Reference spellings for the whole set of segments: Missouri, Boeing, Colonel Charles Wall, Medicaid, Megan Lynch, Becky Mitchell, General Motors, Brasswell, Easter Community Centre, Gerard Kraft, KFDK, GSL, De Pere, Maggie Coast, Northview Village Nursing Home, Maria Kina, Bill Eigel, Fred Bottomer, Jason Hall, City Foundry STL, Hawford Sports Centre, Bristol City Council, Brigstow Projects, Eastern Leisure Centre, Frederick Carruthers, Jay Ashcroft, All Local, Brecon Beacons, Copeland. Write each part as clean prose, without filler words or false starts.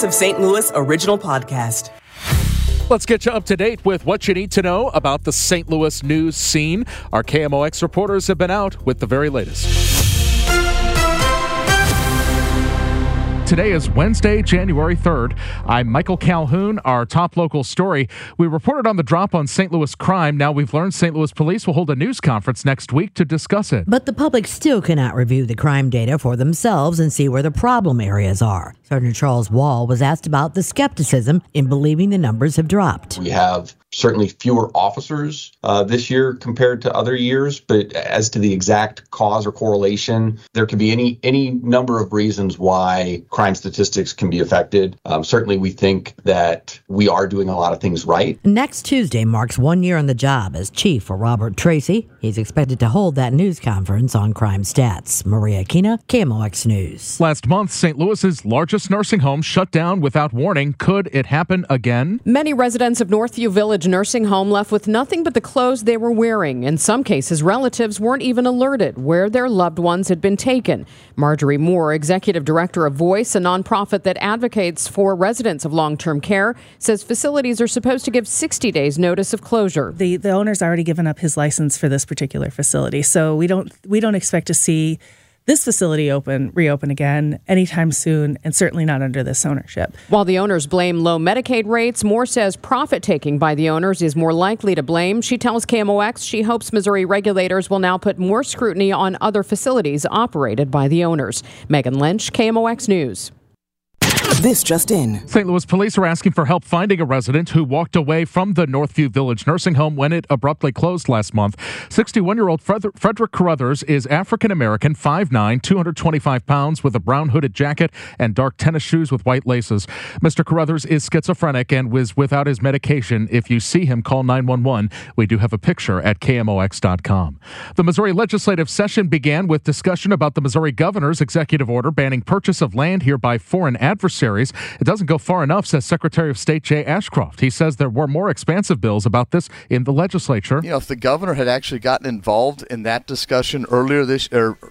Voice of St. Louis original podcast. Let's get you up to date with what you need to know about the St. Louis news scene. Our KMOX reporters have been out with the very latest. Today is Wednesday, January 3rd. I'm Michael Calhoun, our top local story. We reported on the drop on St. Louis crime. Now we've learned St. Louis police will hold a news conference next week to discuss it. But the public still cannot review the crime data for themselves and see where the problem areas are. Colonel Charles Wall was asked about the skepticism in believing the numbers have dropped. We have certainly fewer officers this year compared to other years, but as to the exact cause or correlation, there could be any number of reasons why crime statistics can be affected. Certainly, we think that we are doing a lot of things right. Next Tuesday marks 1 year on the job as chief for Robert Tracy. He's expected to hold that news conference on crime stats. Maria Kina, KMOX News. Last month, St. Louis's largest nursing home shut down without warning. Could it happen again? Many residents of Northview Village Nursing Home left with nothing but the clothes they were wearing. In some cases, relatives weren't even alerted where their loved ones had been taken. Marjorie Moore, executive director of Voice, a nonprofit that advocates for residents of long-term care, says facilities are supposed to give 60 days notice of closure. The owner's already given up his license for this particular facility, so we don't expect to see this facility reopen again anytime soon, and certainly not under this ownership. While the owners blame low Medicaid rates, Moore says profit-taking by the owners is more likely to blame. She tells KMOX she hopes Missouri regulators will now put more scrutiny on other facilities operated by the owners. Megan Lynch, KMOX News. This just in. St. Louis police are asking for help finding a resident who walked away from the Northview Village Nursing Home when it abruptly closed last month. 61-year-old Frederick Carruthers is African-American, 5'9", 225 pounds, with a brown hooded jacket and dark tennis shoes with white laces. Mr. Carruthers is schizophrenic and was without his medication. If you see him, call 911. We do have a picture at KMOX.com. The Missouri legislative session began with discussion about the Missouri governor's executive order banning purchase of land here by foreign adversaries. It doesn't go far enough, says Secretary of State Jay Ashcroft. He says there were more expansive bills about this in the legislature. You know, if the governor had actually gotten involved in that discussion earlier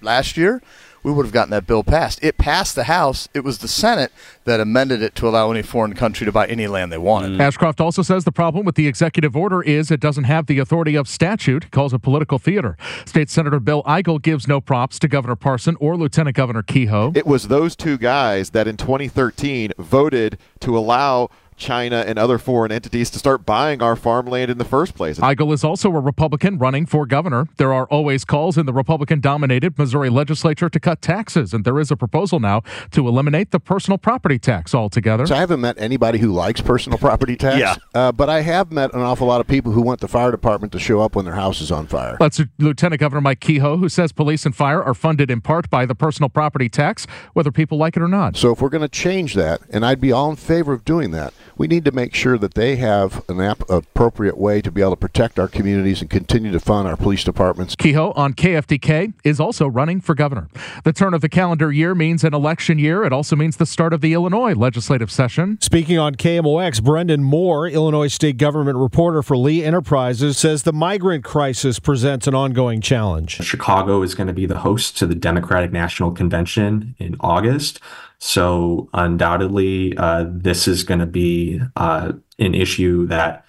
last year, we would have gotten that bill passed. It passed the House. It was the Senate that amended it to allow any foreign country to buy any land they wanted. Ashcroft also says the problem with the executive order is it doesn't have the authority of statute, calls it political theater. State Senator Bill Eigel gives no props to Governor Parson or Lieutenant Governor Kehoe. It was those two guys that in 2013 voted to allow China and other foreign entities to start buying our farmland in the first place. Eigel is also a Republican running for governor. There are always calls in the Republican-dominated Missouri legislature to cut taxes, and there is a proposal now to eliminate the personal property tax altogether. So I haven't met anybody who likes personal property tax, but I have met an awful lot of people who want the fire department to show up when their house is on fire. That's Lieutenant Governor Mike Kehoe, who says police and fire are funded in part by the personal property tax, whether people like it or not. So if we're going to change that, and I'd be all in favor of doing that, we need to make sure that they have an appropriate way to be able to protect our communities and continue to fund our police departments. Kehoe on KFDK is also running for governor. The turn of the calendar year means an election year. It also means the start of the Illinois legislative session. Speaking on KMOX, Brendan Moore, Illinois state government reporter for Lee Enterprises, says the migrant crisis presents an ongoing challenge. Chicago is going to be the host to the Democratic National Convention in August. So undoubtedly, this is going to be an issue that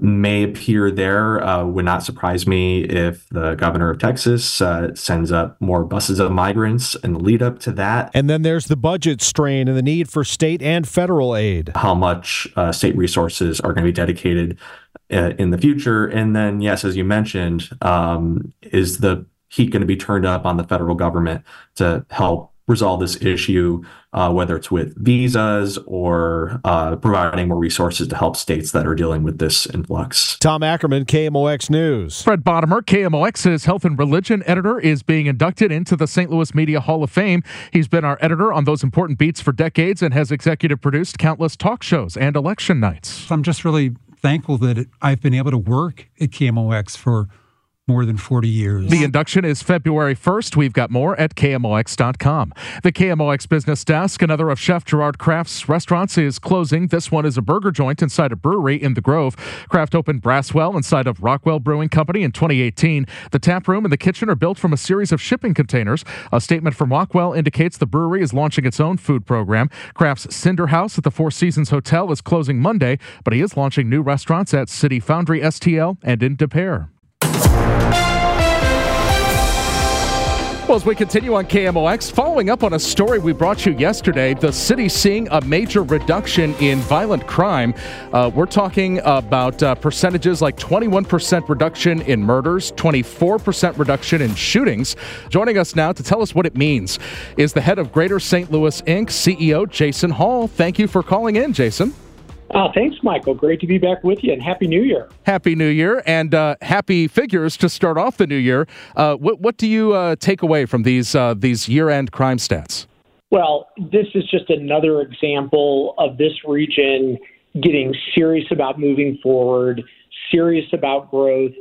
may appear there. Would not surprise me if the governor of Texas sends up more buses of migrants in the lead up to that. And then there's the budget strain and the need for state and federal aid. How much state resources are going to be dedicated in the future? And then, yes, as you mentioned, is the heat going to be turned up on the federal government to help resolve this issue, whether it's with visas or providing more resources to help states that are dealing with this influx. Tom Ackerman, KMOX News. Fred Bottomer, KMOX's health and religion editor, is being inducted into the St. Louis Media Hall of Fame. He's been our editor on those important beats for decades and has executive produced countless talk shows and election nights. I'm just really thankful that I've been able to work at KMOX for more than 40 years. The induction is February 1st. We've got more at KMOX.com. The KMOX Business Desk, another of Chef Gerard Kraft's restaurants, is closing. This one is a burger joint inside a brewery in the Grove. Kraft opened Brasswell inside of Rockwell Brewing Company in 2018. The tap room and the kitchen are built from a series of shipping containers. A statement from Rockwell indicates the brewery is launching its own food program. Kraft's Cinder House at the Four Seasons Hotel is closing Monday, but he is launching new restaurants at City Foundry STL and in De Pere. Well, as we continue on KMOX, following up on a story we brought you yesterday, the city seeing a major reduction in violent crime. We're talking about percentages like 21% reduction in murders, 24% reduction in shootings. Joining us now to tell us what it means is the head of Greater St. Louis, Inc., CEO Jason Hall. Thank you for calling in, Jason. Thanks, Michael. Great to be back with you, and Happy New Year. Happy New Year, and happy figures to start off the new year. What do you take away from these year-end crime stats? Well, this is just another example of this region getting serious about moving forward, serious about growth,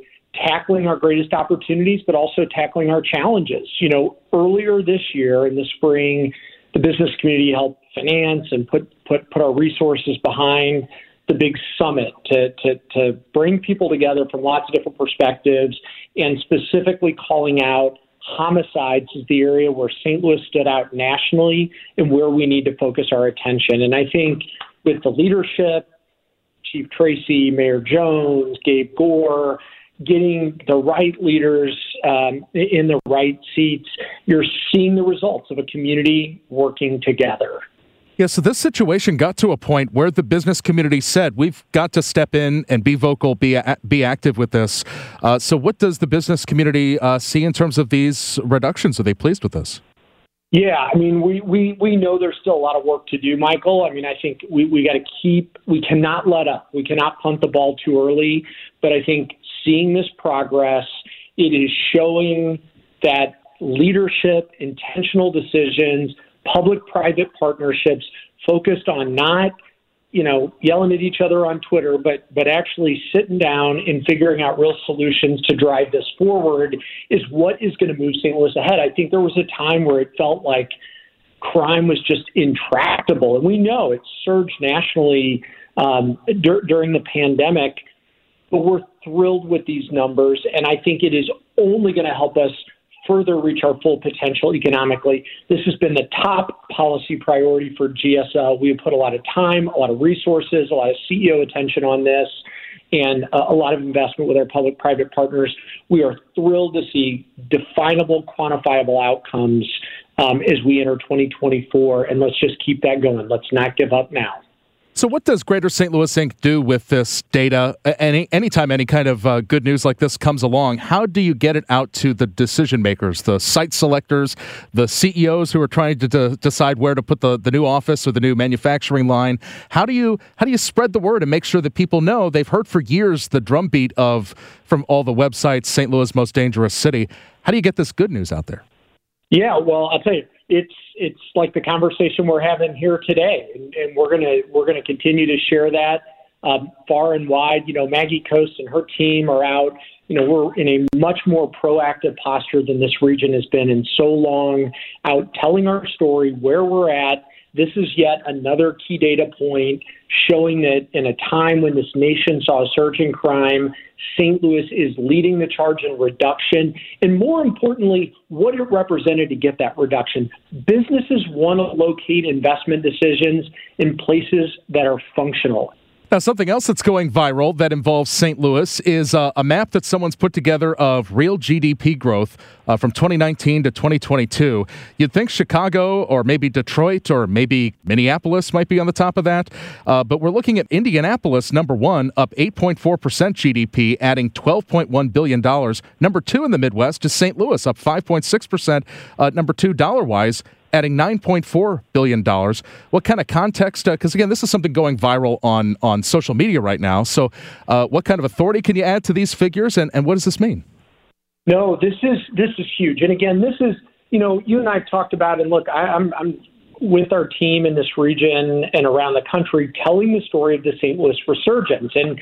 tackling our greatest opportunities, but also tackling our challenges. You know, earlier this year in the spring, the business community helped finance and put our resources behind the big summit to bring people together from lots of different perspectives, and specifically calling out homicides as the area where St. Louis stood out nationally and where we need to focus our attention. And I think with the leadership, Chief Tracy, Mayor Jones, Gabe Gore, getting the right leaders in the right seats, you're seeing the results of a community working together. Yeah, so this situation got to a point where the business community said, we've got to step in and be vocal, be active with this. So what does the business community see in terms of these reductions? Are they pleased with this? Yeah, I mean, we know there's still a lot of work to do, Michael. I mean, I think we got to we cannot let up. We cannot punt the ball too early. But I think seeing this progress, it is showing that leadership, intentional decisions, public-private partnerships focused on not, yelling at each other on Twitter, but actually sitting down and figuring out real solutions to drive this forward is what is going to move St. Louis ahead. I think there was a time where it felt like crime was just intractable. And we know it surged nationally during the pandemic, but we're thrilled with these numbers. And I think it is only going to help us further reach our full potential economically. This has been the top policy priority for GSL. We have put a lot of time, a lot of resources, a lot of CEO attention on this, and a lot of investment with our public-private partners. We are thrilled to see definable, quantifiable outcomes as we enter 2024, and let's just keep that going. Let's not give up now. So what does Greater St. Louis, Inc. do with this data? Anytime any kind of good news like this comes along, how do you get it out to the decision makers, the site selectors, the CEOs who are trying to decide where to put the new office or the new manufacturing line? How do you spread the word and make sure that people know? They've heard for years the drumbeat from all the websites, St. Louis, most dangerous city. How do you get this good news out there? Yeah, well, I'll tell you, it's like the conversation we're having here today, and we're gonna continue to share that far and wide. You know, Maggie Coast and her team are out. You know, we're in a much more proactive posture than this region has been in so long, out telling our story, where we're at. This is yet another key data point showing that in a time when this nation saw a surge in crime, St. Louis is leading the charge in reduction, and more importantly, what it represented to get that reduction. Businesses want to locate investment decisions in places that are functional. Now, something else that's going viral that involves St. Louis is a map that someone's put together of real GDP growth from 2019 to 2022. You'd think Chicago or maybe Detroit or maybe Minneapolis might be on the top of that. But we're looking at Indianapolis, number one, up 8.4% GDP, adding $12.1 billion. Number two in the Midwest is St. Louis, up 5.6%, number two dollar-wise, adding $9.4 billion. What kind of context? Because, again, this is something going viral on social media right now. So what kind of authority can you add to these figures, and what does this mean? No, this is huge. And, again, this is, you and I have talked about, and look, I'm with our team in this region and around the country telling the story of the St. Louis resurgence. And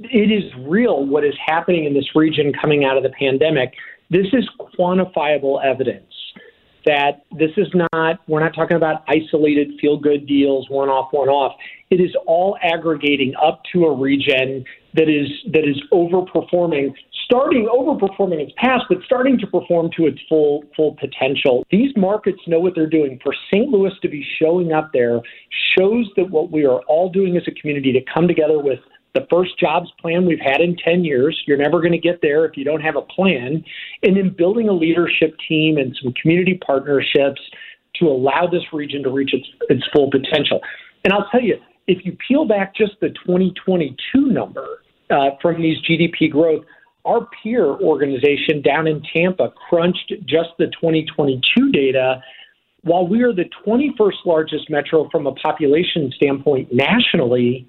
it is real what is happening in this region coming out of the pandemic. This is quantifiable evidence that this is not, we're not talking about isolated feel-good deals, one-off. It is all aggregating up to a region that is overperforming its past, but starting to perform to its full potential. These markets know what they're doing. For St. Louis to be showing up there shows that what we are all doing as a community to come together with the first jobs plan we've had in 10 years. You're never going to get there if you don't have a plan. And then building a leadership team and some community partnerships to allow this region to reach its full potential. And I'll tell you, if you peel back just the 2022 number from these GDP growth, our peer organization down in Tampa crunched just the 2022 data. While we are the 21st largest metro from a population standpoint nationally,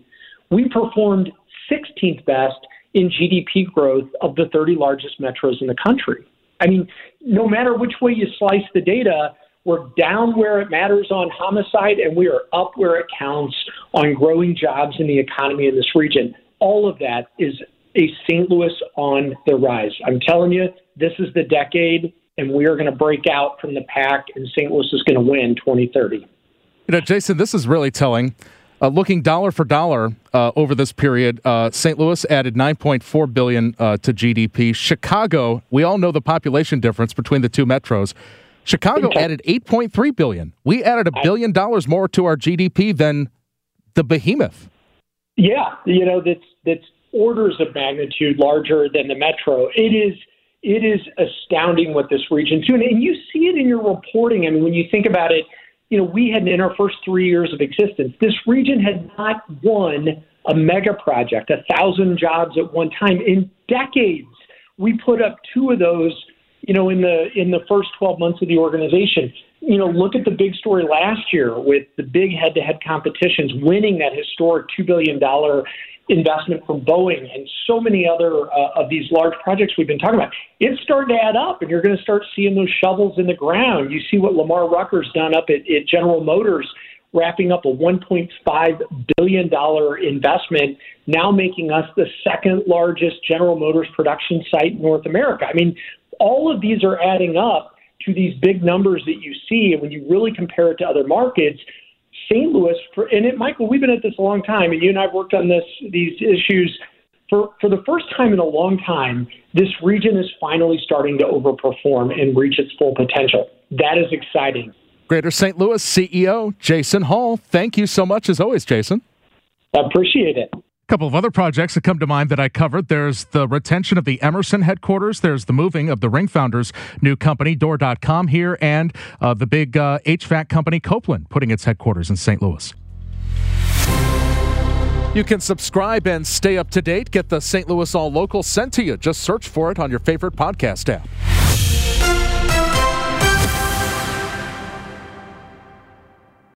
we performed 16th best in GDP growth of the 30 largest metros in the country. I mean, no matter which way you slice the data, we're down where it matters on homicide, and we are up where it counts on growing jobs in the economy in this region. All of that is a St. Louis on the rise. I'm telling you, this is the decade, and we are going to break out from the pack, and St. Louis is going to win 2030. You know, Jason, this is really telling. Looking dollar for dollar over this period, St. Louis added $9.4 billion to GDP. Chicago, we all know the population difference between the two metros. Chicago added $8.3 billion. We added $1 billion more to our GDP than the behemoth. Yeah, you know, that's orders of magnitude larger than the metro. It is astounding what this region's doing. And you see it in your reporting. I mean, when you think about it, you know, we had in our first 3 years of existence, this region had not won a mega project, 1,000 jobs at one time in decades. We put up 2 of those, you know, in the first 12 months of the organization. You know, look at the big story last year with the big head-to-head competitions, winning that historic $2 billion investment from Boeing and so many other of these large projects we've been talking about. It's starting to add up, and you're going to start seeing those shovels in the ground. You see what Lamar Rucker's done up at General Motors, wrapping up a $1.5 billion investment, now making us the second largest General Motors production site in North America. I mean, all of these are adding up to these big numbers that you see, and when you really compare it to other markets, St. Louis, Michael, we've been at this a long time, and you and I have worked on these issues for the first time in a long time. This region is finally starting to overperform and reach its full potential. That is exciting. Greater St. Louis CEO Jason Hall, thank you so much as always, Jason. I appreciate it. A couple of other projects that come to mind that I covered. There's the retention of the Emerson headquarters. There's the moving of the Ring Founders' new company, Door.com, here, and the big HVAC company, Copeland, putting its headquarters in St. Louis. You can subscribe and stay up to date. Get the St. Louis All Local sent to you. Just search for it on your favorite podcast app.